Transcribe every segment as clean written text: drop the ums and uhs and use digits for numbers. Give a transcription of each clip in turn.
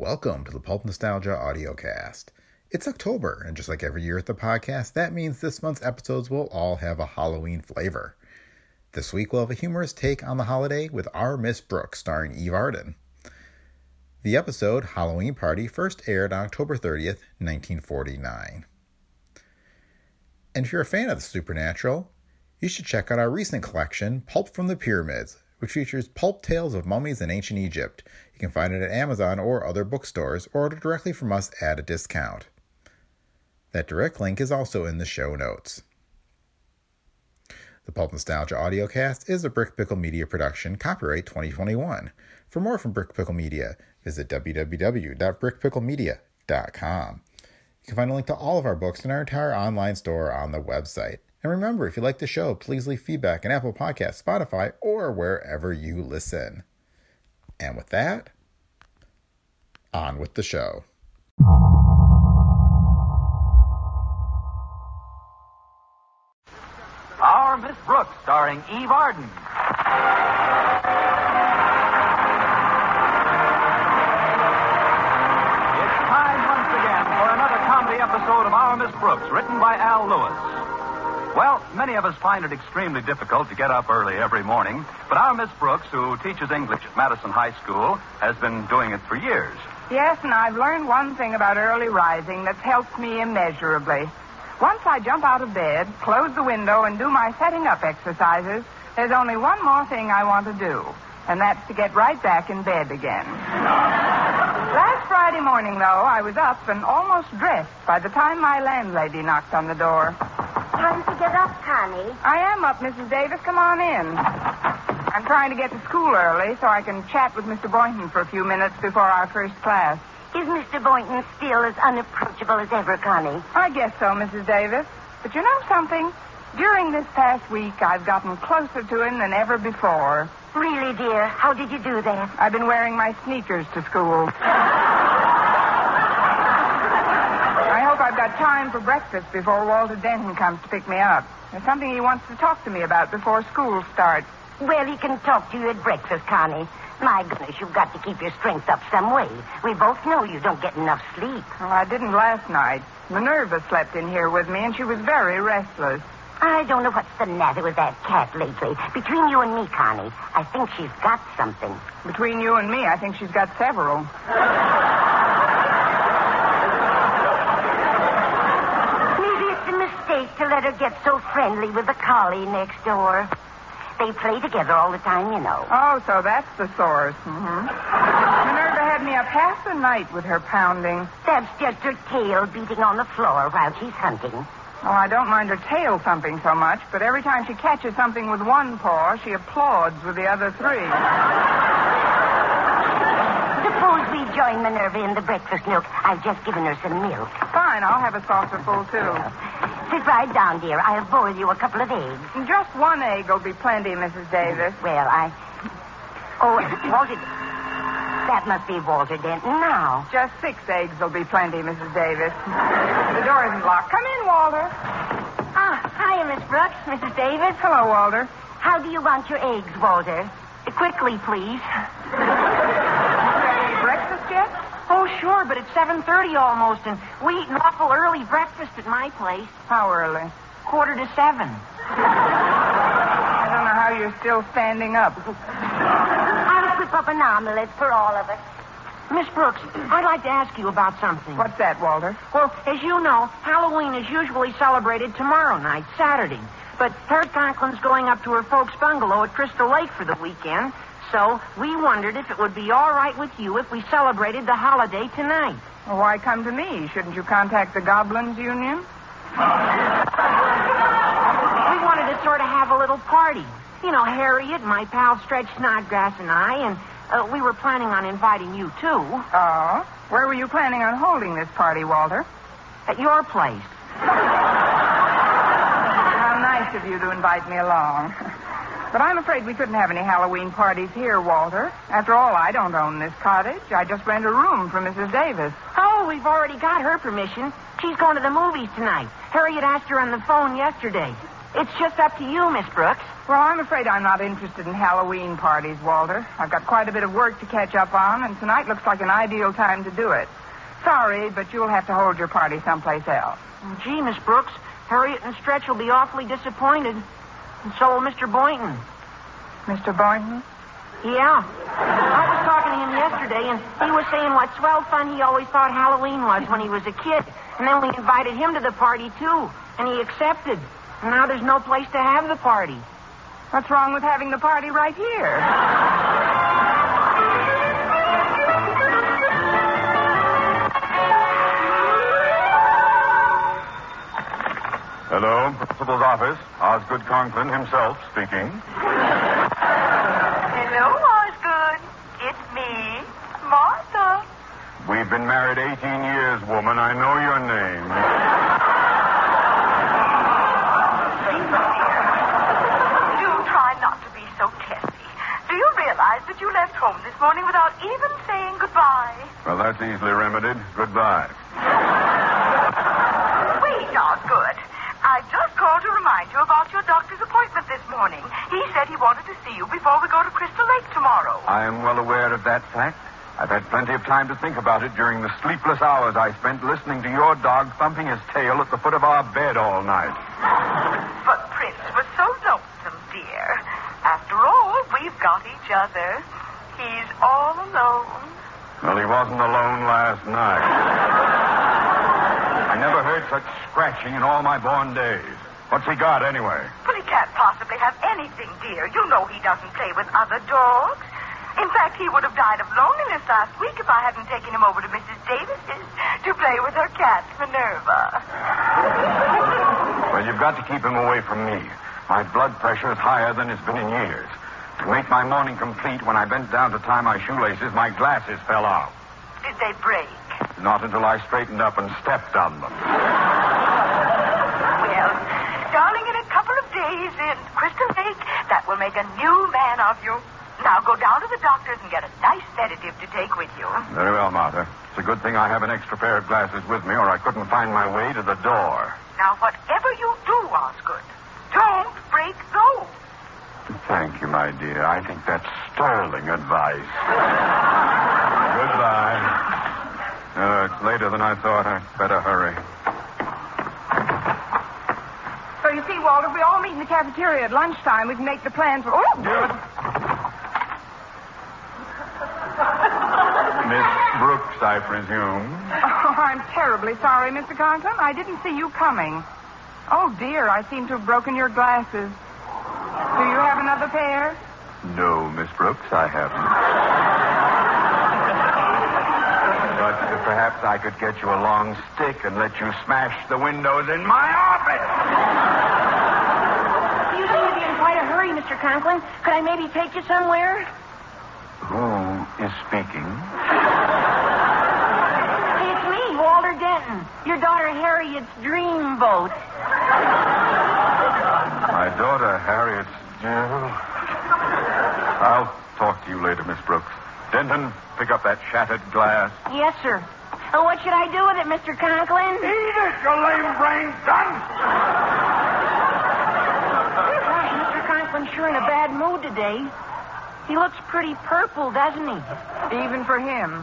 Welcome to the Pulp Nostalgia Audiocast. It's October, and just like every year at the podcast, that means this month's episodes will all have a Halloween flavor. This week we'll have a humorous take on the holiday with Our Miss Brooks, starring Eve Arden. The episode, Halloween Party, first aired on October 30th, 1949. And if you're a fan of the supernatural, you should check out our recent collection, Pulp from the Pyramids, which features pulp tales of mummies in ancient Egypt. You can find it at Amazon or other bookstores, or order directly from us at a discount. That direct link is also in the show notes. The Pulp Nostalgia Audiocast is a Brick Pickle Media production, copyright 2021. For more from Brick Pickle Media, visit www.brickpicklemedia.com. You can find a link to all of our books and our entire online store on the website. And remember, if you like the show, please leave feedback on Apple Podcasts, Spotify, or wherever you listen. And with that, on with the show. Our Miss Brooks, starring Eve Arden. It's time once again for another comedy episode of Our Miss Brooks, written by Al Lewis. Well, many of us find it extremely difficult to get up early every morning, but our Miss Brooks, who teaches English at Madison High School, has been doing it for years. Yes, and I've learned one thing about early rising that's helped me immeasurably. Once I jump out of bed, close the window, and do my setting up exercises, there's only one more thing I want to do, and that's to get right back in bed again. Last Friday morning, though, I was up and almost dressed by the time my landlady knocked on the door. Time to get up, Connie. I am up, Mrs. Davis. Come on in. I'm trying to get to school early so I can chat with Mr. Boynton for a few minutes before our first class. Is Mr. Boynton still as unapproachable as ever, Connie? I guess so, Mrs. Davis. But you know something? During this past week, I've gotten closer to him than ever before. Really, dear? How did you do that? I've been wearing my sneakers to school. I hope I've got time for breakfast before Walter Denton comes to pick me up. There's something he wants to talk to me about before school starts. Well, he can talk to you at breakfast, Connie. My goodness, you've got to keep your strength up some way. We both know you don't get enough sleep. Well, I didn't last night. Minerva slept in here with me, and she was very restless. I don't know what's the matter with that cat lately. Between you and me, Connie, I think she's got something. Between you and me, I think she's got several. Maybe it's a mistake to let her get so friendly with the collie next door. They play together all the time, you know. Oh, so that's the source. Mm-hmm. Minerva had me up half the night with her pounding. That's just her tail beating on the floor while she's hunting. Oh, I don't mind her tail thumping so much, but every time she catches something with one paw, she applauds with the other three. Suppose we join Minerva in the breakfast nook. I've just given her some milk. Fine, I'll have a saucerful, too. Sit right down, dear. I'll boil you a couple of eggs. Just one egg will be plenty, Mrs. Davis. Well, Oh, Walter... That must be Walter Denton now. Just 6 eggs will be plenty, Mrs. Davis. The door isn't locked. Come in, Walter. Ah, hi, Miss Brooks, Mrs. Davis. Hello, Walter. How do you want your eggs, Walter? Quickly, please. Ready breakfast yet? Oh, sure, but it's 7:30 almost, and we eat an awful early breakfast at my place. How early? 7:15. I don't know how you're still standing up. Up an omelette for all of us. Miss Brooks, I'd like to ask you about something. What's that, Walter? Well, as you know, Halloween is usually celebrated tomorrow night, Saturday. But Harriet Conklin's going up to her folks' bungalow at Crystal Lake for the weekend, so we wondered if it would be all right with you if we celebrated the holiday tonight. Well, why come to me? Shouldn't you contact the Goblins Union? We wanted to sort of have a little party. You know, Harriet, my pal Stretch Snodgrass and I, and we were planning on inviting you, too. Oh? Where were you planning on holding this party, Walter? At your place. How nice of you to invite me along. But I'm afraid we couldn't have any Halloween parties here, Walter. After all, I don't own this cottage. I just rent a room for Mrs. Davis. Oh, we've already got her permission. She's going to the movies tonight. Harriet asked her on the phone yesterday. It's just up to you, Miss Brooks. Well, I'm afraid I'm not interested in Halloween parties, Walter. I've got quite a bit of work to catch up on, and tonight looks like an ideal time to do it. Sorry, but you'll have to hold your party someplace else. Gee, Miss Brooks, Harriet and Stretch will be awfully disappointed. And so will Mr. Boynton. Mr. Boynton? Yeah. I was talking to him yesterday, and he was saying what swell fun he always thought Halloween was when he was a kid. And then we invited him to the party, too, and he accepted. And now there's no place to have the party. What's wrong with having the party right here? Hello, Principal's office. Osgood Conklin himself speaking. Hello, Osgood. It's me, Martha. We've been married 18 years, woman. I know your name. Do try not to be so testy. Do you realize that you left home this morning without even saying goodbye? Well, that's easily remedied. Goodbye. Wait, Osgood. I just called to remind you about your doctor's appointment this morning. He said he wanted to see you before we go to Crystal Lake tomorrow. I am well aware of that fact. I've had plenty of time to think about it during the sleepless hours I spent listening to your dog thumping his tail at the foot of our bed all night. But Prince was so lonesome, dear. After all, we've got each other. He's all alone. Well, he wasn't alone last night. I never heard such scratching in all my born days. What's he got, anyway? Well, he can't possibly have anything, dear. You know he doesn't play with other dogs. In fact, he would have died of loneliness last week if I hadn't taken him over to Mrs. Davis's to play with her cat, Minerva. Well, you've got to keep him away from me. My blood pressure is higher than it's been in years. To make my morning complete, when I bent down to tie my shoelaces, my glasses fell off. Did they break? Not until I straightened up and stepped on them. Well, darling, in a couple of days in Crystal Lake, that will make a new man of you. Now go down to the doctor's and get a nice sedative to take with you. Very well, Martha. It's a good thing I have an extra pair of glasses with me, or I couldn't find my way to the door. Now, whatever you do, Osgood, don't break those. Thank you, my dear. I think that's sterling advice. Goodbye. It's later than I thought. I'd better hurry. So you see, Walter, if we all meet in the cafeteria at lunchtime, we can make the plan for... Oh! Miss Brooks, I presume. Oh, I'm terribly sorry, Mr. Conklin. I didn't see you coming. Oh, dear, I seem to have broken your glasses. Do you have another pair? No, Miss Brooks, I haven't. Perhaps I could get you a long stick and let you smash the windows in my office. You seem to be in quite a hurry, Mr. Conklin. Could I maybe take you somewhere? Who is speaking? It's me, Walter Denton. Your daughter Harriet's dream boat. My daughter Harriet's... I'll talk to you later, Miss Brooks. Denton, pick up that shattered glass. Yes, sir. Oh, what should I do with it, Mr. Conklin? Eat it, you lame-brained dunce! Gosh, Mr. Conklin's sure in a bad mood today. He looks pretty purple, doesn't he? Even for him.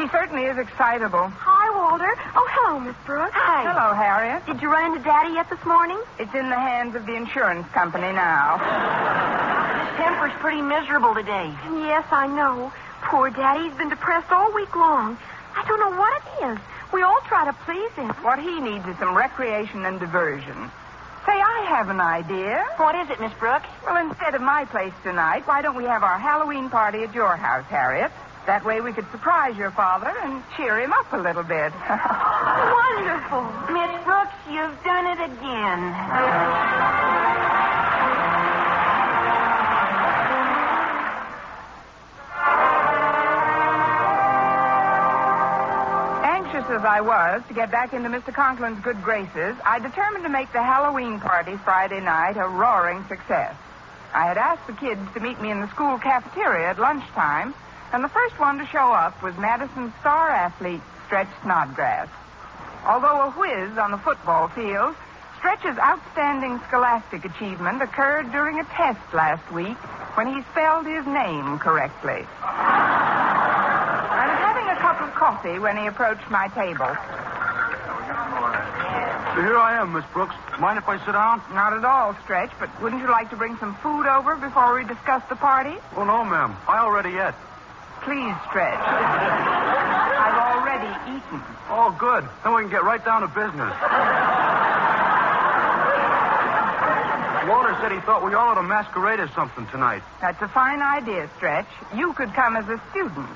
He certainly is excitable. Hi, Walter. Oh, hello, Miss Brooks. Hi. Hello, Harriet. Did you run into Daddy yet this morning? It's in the hands of the insurance company now. His temper's pretty miserable today. Yes, I know. Poor Daddy's been depressed all week long. I don't know what it is. We all try to please him. What he needs is some recreation and diversion. Say, I have an idea. What is it, Miss Brooks? Well, instead of my place tonight, why don't we have our Halloween party at your house, Harriet? That way we could surprise your father and cheer him up a little bit. Wonderful. Miss Brooks, you've done it again. As I was to get back into Mr. Conklin's good graces, I determined to make the Halloween party Friday night a roaring success. I had asked the kids to meet me in the school cafeteria at lunchtime, and the first one to show up was Madison's star athlete, Stretch Snodgrass. Although a whiz on the football field, Stretch's outstanding scholastic achievement occurred during a test last week when he spelled his name correctly. I was having a cup of coffee when he approached my table. Here I am, Miss Brooks. Mind if I sit down? Not at all, Stretch, but wouldn't you like to bring some food over before we discuss the party? Oh, no, ma'am. I already ate. Please, Stretch. I've already eaten. Oh, good. Then we can get right down to business. Walter said he thought we all ought to masquerade as something tonight. That's a fine idea, Stretch. You could come as a student.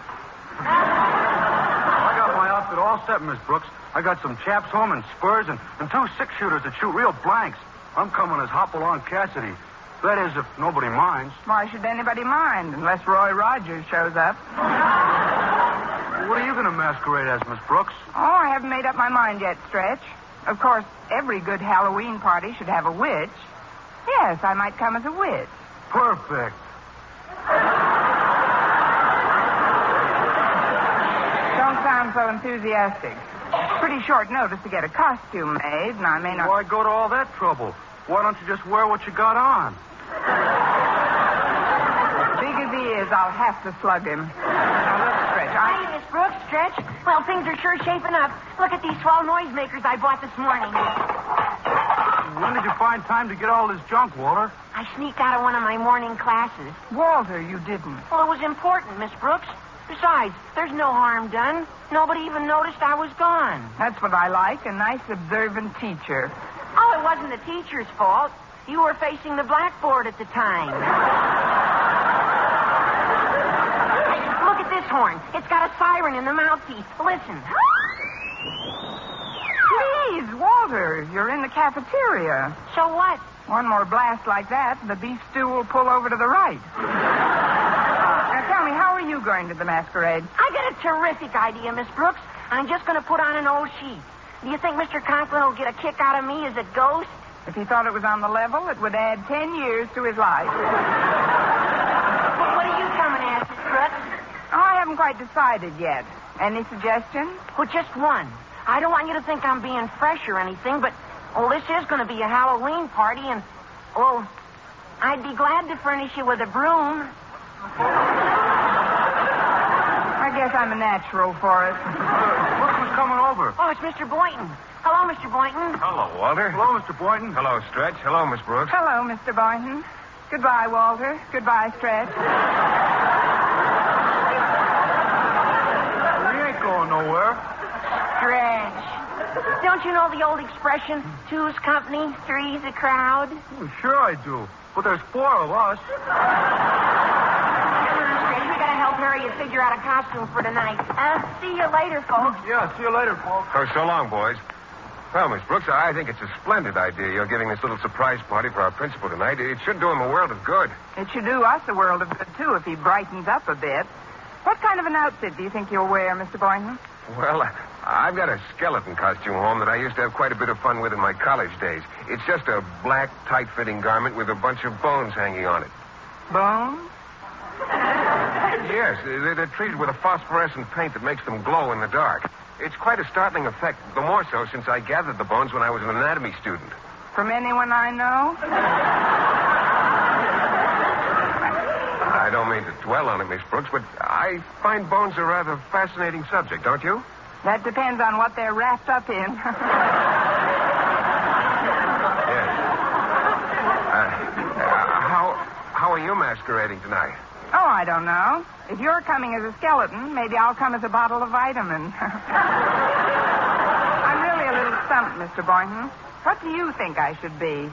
I got my outfit all set, Miss Brooks. I got some chaps home and spurs and 2 six-shooters that shoot real blanks. I'm coming as Hopalong Cassidy. That is, if nobody minds. Why should anybody mind unless Roy Rogers shows up? What are you going to masquerade as, Miss Brooks? Oh, I haven't made up my mind yet, Stretch. Of course, every good Halloween party should have a witch. Yes, I might come as a witch. Perfect. Don't sound so enthusiastic. Pretty short notice to get a costume made, and I may not... Why go to all that trouble? Why don't you just wear what you got on? Big as he is, I'll have to slug him. Now, look, Stretch, Hey, Miss Brooks, Stretch. Well, things are sure shaping up. Look at these swell noisemakers I bought this morning. When did you find time to get all this junk, Walter? I sneaked out of one of my morning classes. Walter, you didn't. Well, it was important, Miss Brooks. Besides, there's no harm done. Nobody even noticed I was gone. That's what I like, a nice, observant teacher. Oh, it wasn't the teacher's fault. You were facing the blackboard at the time. Hey, look at this horn. It's got a siren in the mouthpiece. Listen. Please, Walter, you're in the cafeteria. So what? One more blast like that, the beef stew will pull over to the right. You going to the masquerade? I got a terrific idea, Miss Brooks. I'm just going to put on an old sheet. Do you think Mr. Conklin will get a kick out of me as a ghost? If he thought it was on the level, it would add 10 years to his life. Well, what are you coming as, Miss Brooks? Oh, I haven't quite decided yet. Any suggestions? Well, just one. I don't want you to think I'm being fresh or anything, but, well, this is going to be a Halloween party, and, well, I'd be glad to furnish you with a broom. I guess I'm a natural for it. Look who's coming over. Oh, it's Mr. Boynton. Hello, Mr. Boynton. Hello, Walter. Hello, Mr. Boynton. Hello, Stretch. Hello, Miss Brooks. Hello, Mr. Boynton. Goodbye, Walter. Goodbye, Stretch. We ain't going nowhere. Stretch. Don't you know the old expression, two's company, three's a crowd? Oh, sure I do. But there's 4 of us. Harriet figure out a costume for tonight. See you later, folks. Yeah, see you later, folks. Oh, so long, boys. Well, Miss Brooks, I think it's a splendid idea you're giving this little surprise party for our principal tonight. It should do him a world of good. It should do us a world of good, too, if he brightens up a bit. What kind of an outfit do you think you'll wear, Mr. Boynton? Well, I've got a skeleton costume home that I used to have quite a bit of fun with in my college days. It's just a black, tight-fitting garment with a bunch of bones hanging on it. Bones? Yes, they're treated with a phosphorescent paint that makes them glow in the dark. It's quite a startling effect, the more so since I gathered the bones when I was an anatomy student. From anyone I know? I don't mean to dwell on it, Miss Brooks, but I find bones a rather fascinating subject, don't you? That depends on what they're wrapped up in. Yes. How are you masquerading tonight? Oh, I don't know. If you're coming as a skeleton, maybe I'll come as a bottle of vitamin. I'm really a little stumped, Mr. Boynton. What do you think I should be?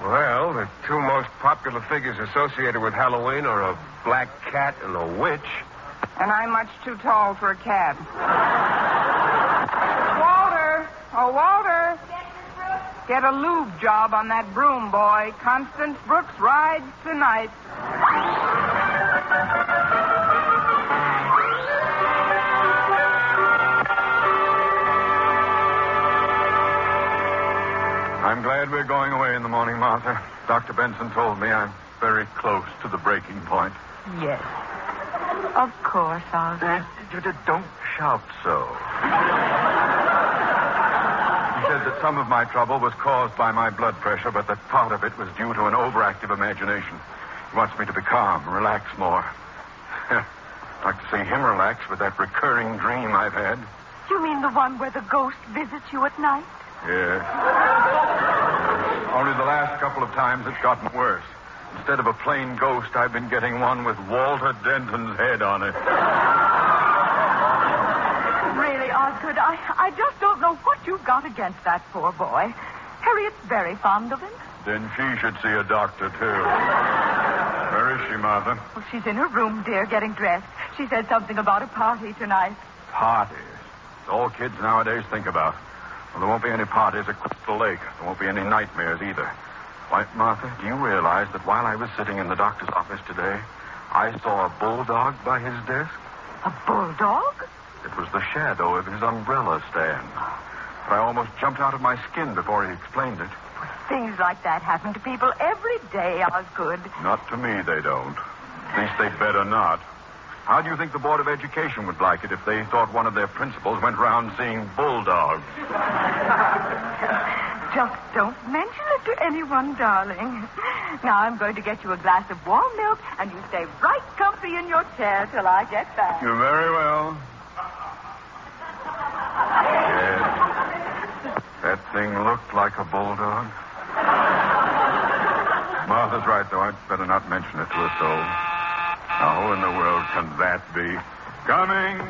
Well, the 2 most popular figures associated with Halloween are a black cat and a witch. And I'm much too tall for a cat. Walter! Oh, Walter! Get a lube job on that broom, boy. Constance Brooks rides tonight. I'm glad we're going away in the morning, Martha. Dr. Benson told me I'm very close to the breaking point. Yes. Of course, Osgood. Don't shout so. He said that some of my trouble was caused by my blood pressure, but that part of it was due to an overactive imagination. He wants me to be calm, relax more. I'd like to see him relax with that recurring dream I've had. You mean the one where the ghost visits you at night? Yes. Only the last couple of times it's gotten worse. Instead of a plain ghost, I've been getting one with Walter Denton's head on it. Really, Osgood, I just don't know what you've got against that poor boy. Harriet's very fond of him. Then she should see a doctor, too. Where is she, Martha? Well, she's in her room, dear, getting dressed. She said something about a party tonight. Parties? All kids nowadays think about. Well, there won't be any parties at Crystal Lake. There won't be any nightmares either. Why, Martha, do you realize that while I was sitting in the doctor's office today, I saw a bulldog by his desk? A bulldog? It was the shadow of his umbrella stand. But I almost jumped out of my skin before he explained it. Things like that happen to people every day, Osgood. Not to me, they don't. At least they'd better not. How do you think the Board of Education would like it if they thought one of their principals went round seeing bulldogs? Just don't mention it to anyone, darling. Now I'm going to get you a glass of warm milk, and you stay right comfy in your chair till I get back. You're very well. Yes. That thing looked like a bulldog. Martha's right, though. I'd better not mention it to a soul. Now, who in the world can that be? Coming!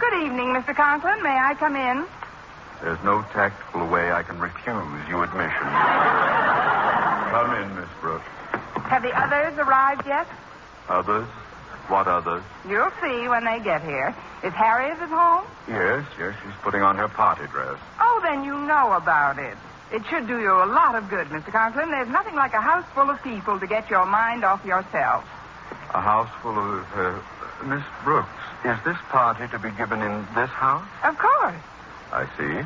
Good evening, Mr. Conklin. May I come in? There's no tactful way I can refuse you admission. Come in, Miss Brooks. Have the others arrived yet? Others? What others? You'll see when they get here. Is Harriet at home? Yes. She's putting on her party dress. Oh, then you know about it. It should do you a lot of good, Mr. Conklin. There's nothing like a house full of people to get your mind off yourself. A house full of... Miss Brooks, is this party to be given in this house? Of course. I see.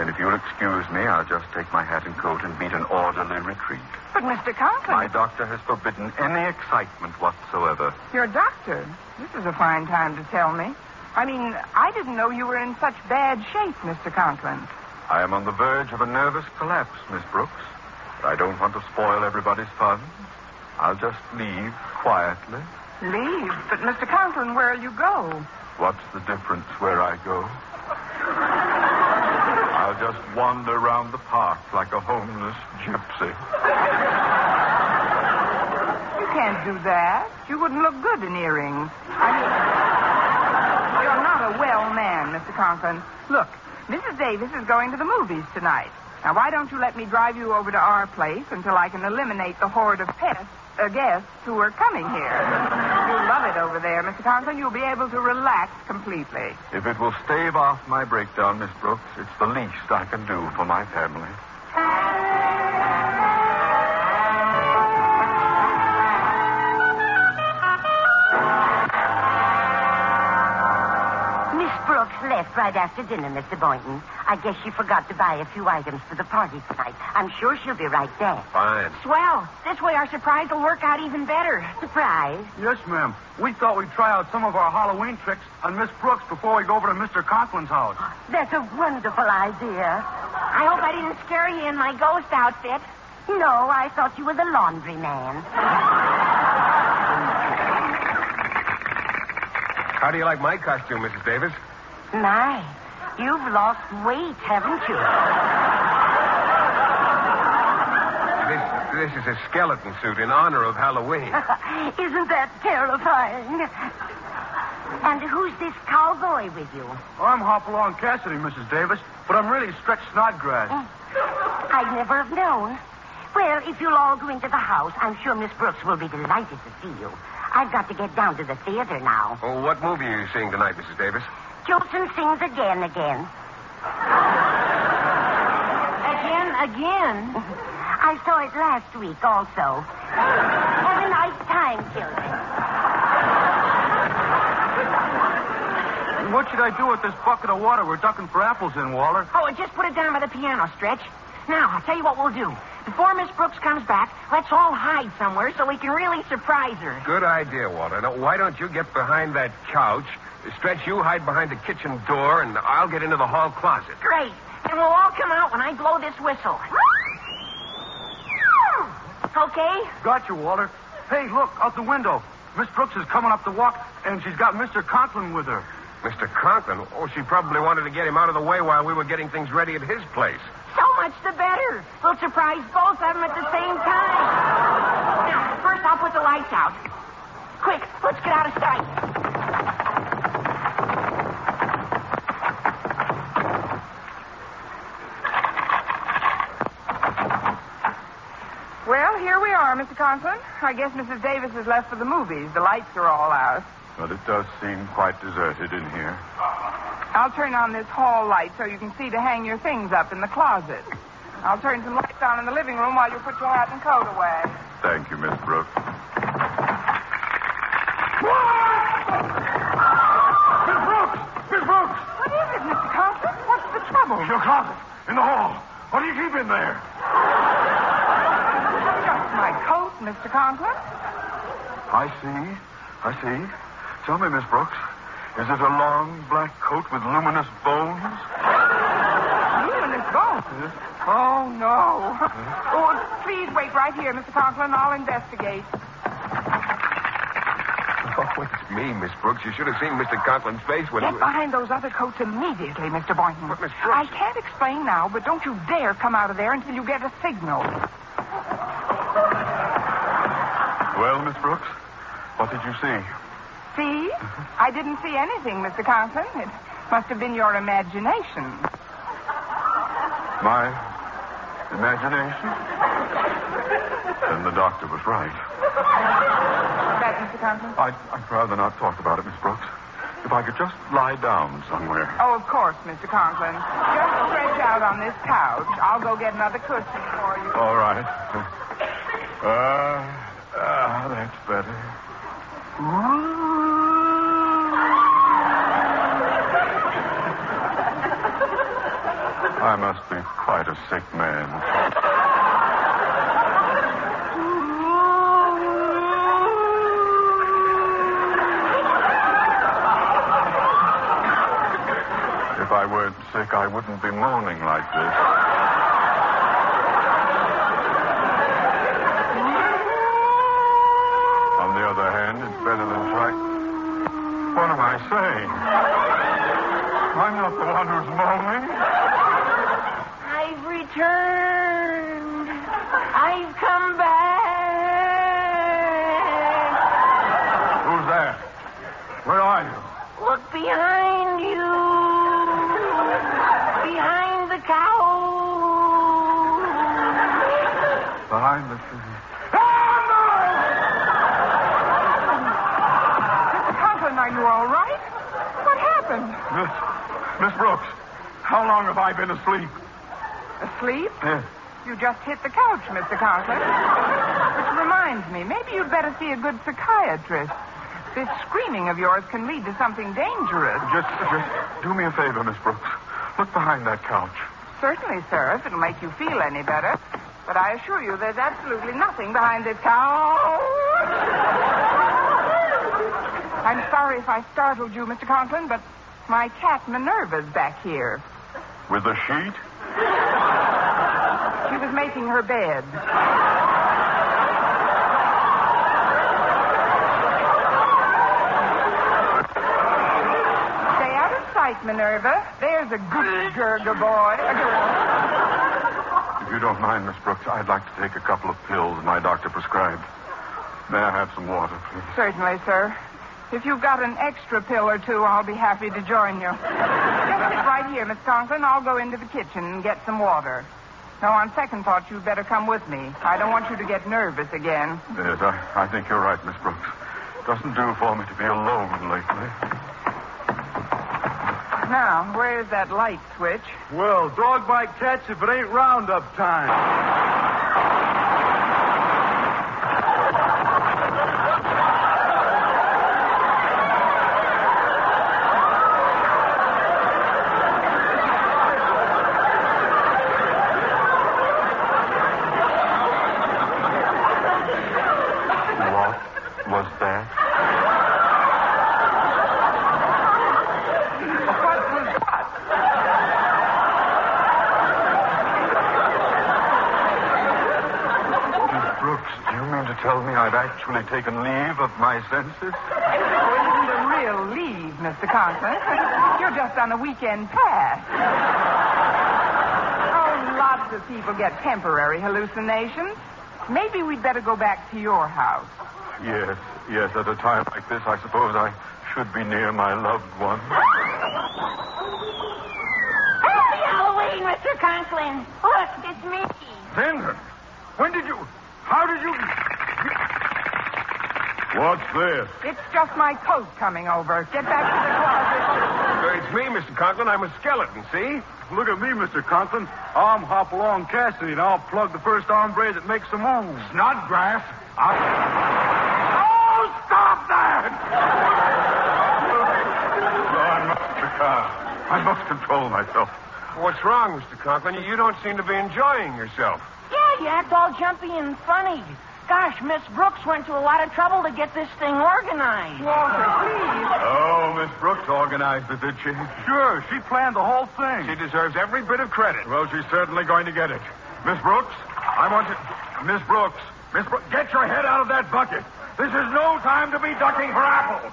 Then if you'll excuse me, I'll just take my hat and coat and beat an orderly retreat. But, Mr. Conklin... My doctor has forbidden any excitement whatsoever. Your doctor? This is a fine time to tell me. I mean, I didn't know you were in such bad shape, Mr. Conklin. I am on the verge of a nervous collapse, Miss Brooks. But I don't want to spoil everybody's fun. I'll just leave quietly. Leave? But, Mr. Conklin, where'll you go? What's the difference where I go? I'll just wander around the park like a homeless gypsy. You can't do that. You wouldn't look good in earrings. I mean, you're not a well man, Mr. Conklin. Look. Mrs. Davis is going to the movies tonight. Now, why don't you let me drive you over to our place until I can eliminate the horde of guests who are coming here? You'll love it over there, Mr. Conklin. You'll be able to relax completely. If it will stave off my breakdown, Miss Brooks, it's the least I can do for my family. Left right after dinner, Mr. Boynton. I guess she forgot to buy a few items for the party tonight. I'm sure she'll be right there. Fine. Swell. This way our surprise will work out even better. Surprise? Yes, ma'am. We thought we'd try out some of our Halloween tricks on Miss Brooks before we go over to Mr. Conklin's house. That's a wonderful idea. I hope I didn't scare you in my ghost outfit. No, I thought you were the laundry man. How do you like my costume, Mrs. Davis? My, you've lost weight, haven't you? This is a skeleton suit in honor of Halloween. Isn't that terrifying? And who's this cowboy with you? Oh, I'm Hopalong Cassidy, Mrs. Davis, but I'm really Stretch Snodgrass. I'd never have known. Well, if you'll all go into the house, I'm sure Miss Brooks will be delighted to see you. I've got to get down to the theater now. Oh, what movie are you seeing tonight, Mrs. Davis? Kilton sings again. Again? I saw it last week also. Have a nice time, Kilton. What should I do with this bucket of water we're ducking for apples in, Waller? Oh, just put it down by the piano, Stretch. Now, I'll tell you what we'll do. Before Miss Brooks comes back, let's all hide somewhere so we can really surprise her. Good idea, Walter. Now, why don't you get behind that couch Stretch, you hide behind the kitchen door, and I'll get into the hall closet. Great. And we'll all come out when I blow this whistle. Okay? Got you, Walter. Hey, look, out the window. Miss Brooks is coming up the walk, and she's got Mr. Conklin with her. Mr. Conklin? Oh, she probably wanted to get him out of the way while we were getting things ready at his place. So much the better. We'll surprise both of them at the same time. Now, first I'll put the lights out. Quick, let's get out of sight. Well, here we are, Mr. Conklin. I guess Mrs. Davis is left for the movies. The lights are all out. But it does seem quite deserted in here. I'll turn on this hall light so you can see to hang your things up in the closet. I'll turn some lights on in the living room while you put your hat and coat away. Thank you, Miss Brooks. Miss Brooks! Miss Brooks! What is it, Mr. Conklin? What's the trouble? Your closet. In the hall. What do you keep in there? My coat, Mr. Conklin. I see. Tell me, Miss Brooks, is it a long black coat with luminous bones? Luminous bones? Yes. Oh, no. Yes. Oh, please wait right here, Mr. Conklin. I'll investigate. Oh, it's me, Miss Brooks. You should have seen Mr. Conklin's face when Get behind those other coats immediately, Mr. Boynton. But, Miss Brooks... I can't explain now, but don't you dare come out of there until you get a signal. Well, Miss Brooks, what did you see? See? I didn't see anything, Mr. Conklin. It must have been your imagination. My imagination? Then the doctor was right. That, Mr. Conklin? I'd rather not talk about it, Miss Brooks. If I could just lie down somewhere. Oh, of course, Mr. Conklin. Just stretch out on this couch. I'll go get another cushion for you. All right. That's better. I must be quite a sick man. If I weren't sick, I wouldn't be moaning like this. Better than try. What am I saying? I'm not the one who's moaning. I've returned. I've come back. Who's that? Where are you? Look behind you. Behind the cow. Behind the tree. You all right? What happened? Miss Brooks, how long have I been asleep? Asleep? Yes. You just hit the couch, Mr. Conklin. Which reminds me, maybe you'd better see a good psychiatrist. This screaming of yours can lead to something dangerous. Just do me a favor, Miss Brooks. Look behind that couch. Certainly, sir, if it'll make you feel any better. But I assure you there's absolutely nothing behind this couch. I'm sorry if I startled you, Mr. Conklin, but my cat Minerva's back here. With a sheet? She was making her bed. Stay out of sight, Minerva. There's a good girl, boy. A girl. If you don't mind, Miss Brooks, I'd like to take a couple of pills my doctor prescribed. May I have some water, please? Certainly, sir. If you've got an extra pill or two, I'll be happy to join you. Just sit right here, Miss Conklin. I'll go into the kitchen and get some water. No, on second thought, you'd better come with me. I don't want you to get nervous again. Yes, I think you're right, Miss Brooks. Doesn't do for me to be alone lately. Now, where's that light switch? Well, dog might catch if it ain't roundup time. Was that? actually taken leave of my senses? Well, it isn't a real leave, Mr. Conklin. You're just on a weekend pass. Oh, lots of people get temporary hallucinations. Maybe we'd better go back to your house. Yes, yes. At a time like this, I suppose I should be near my loved one. Happy Halloween, Mr. Conklin. Look, it's me. Vincent, when did you... How did you... What's this? It's just my coat coming over. Get back to the closet. It's me, Mr. Conklin. I'm a skeleton, see? Look at me, Mr. Conklin. I'm Hopalong Cassidy, and I'll plug the first ombre that makes a move. Snodgrass. Oh, stop that! I must control myself. What's wrong, Mr. Conklin? You don't seem to be enjoying yourself. Yeah, you act all jumpy and funny. Gosh, Miss Brooks went to a lot of trouble to get this thing organized. Walter, please. Oh, Miss Brooks organized it, did she? Sure, she planned the whole thing. She deserves every bit of credit. Well, she's certainly going to get it. Miss Brooks, I want you... Miss Brooks, get your head out of that bucket. This is no time to be ducking for apples.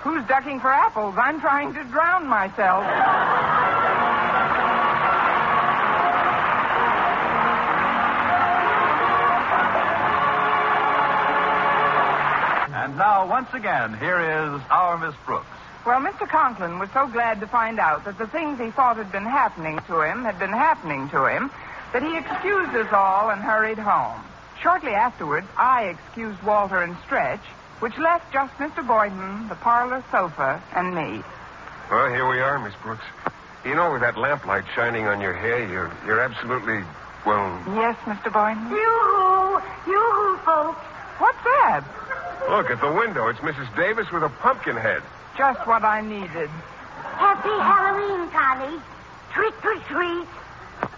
Who's ducking for apples? I'm trying to drown myself. And now, once again, here is Our Miss Brooks. Well, Mr. Conklin was so glad to find out that the things he thought had been happening to him had been happening to him that he excused us all and hurried home. Shortly afterwards, I excused Walter and Stretch, which left just Mr. Boynton, the parlor sofa, and me. Well, here we are, Miss Brooks. You know, with that lamplight shining on your hair, you're absolutely, well... Yes, Mr. Boynton? Yoo-hoo! Yoo-hoo, folks! What's that? Look, at the window, it's Mrs. Davis with a pumpkin head. Just what I needed. Happy Halloween, Connie. Trick or treat.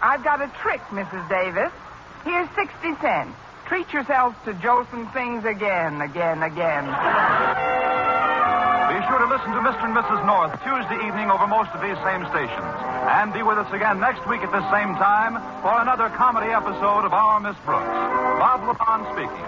I've got a trick, Mrs. Davis. Here's 60 cents. Treat yourselves to Jolson things again. Be sure to listen to Mr. and Mrs. North Tuesday evening over most of these same stations. And be with us again next week at this same time for another comedy episode of Our Miss Brooks. Bob LeBon speaking.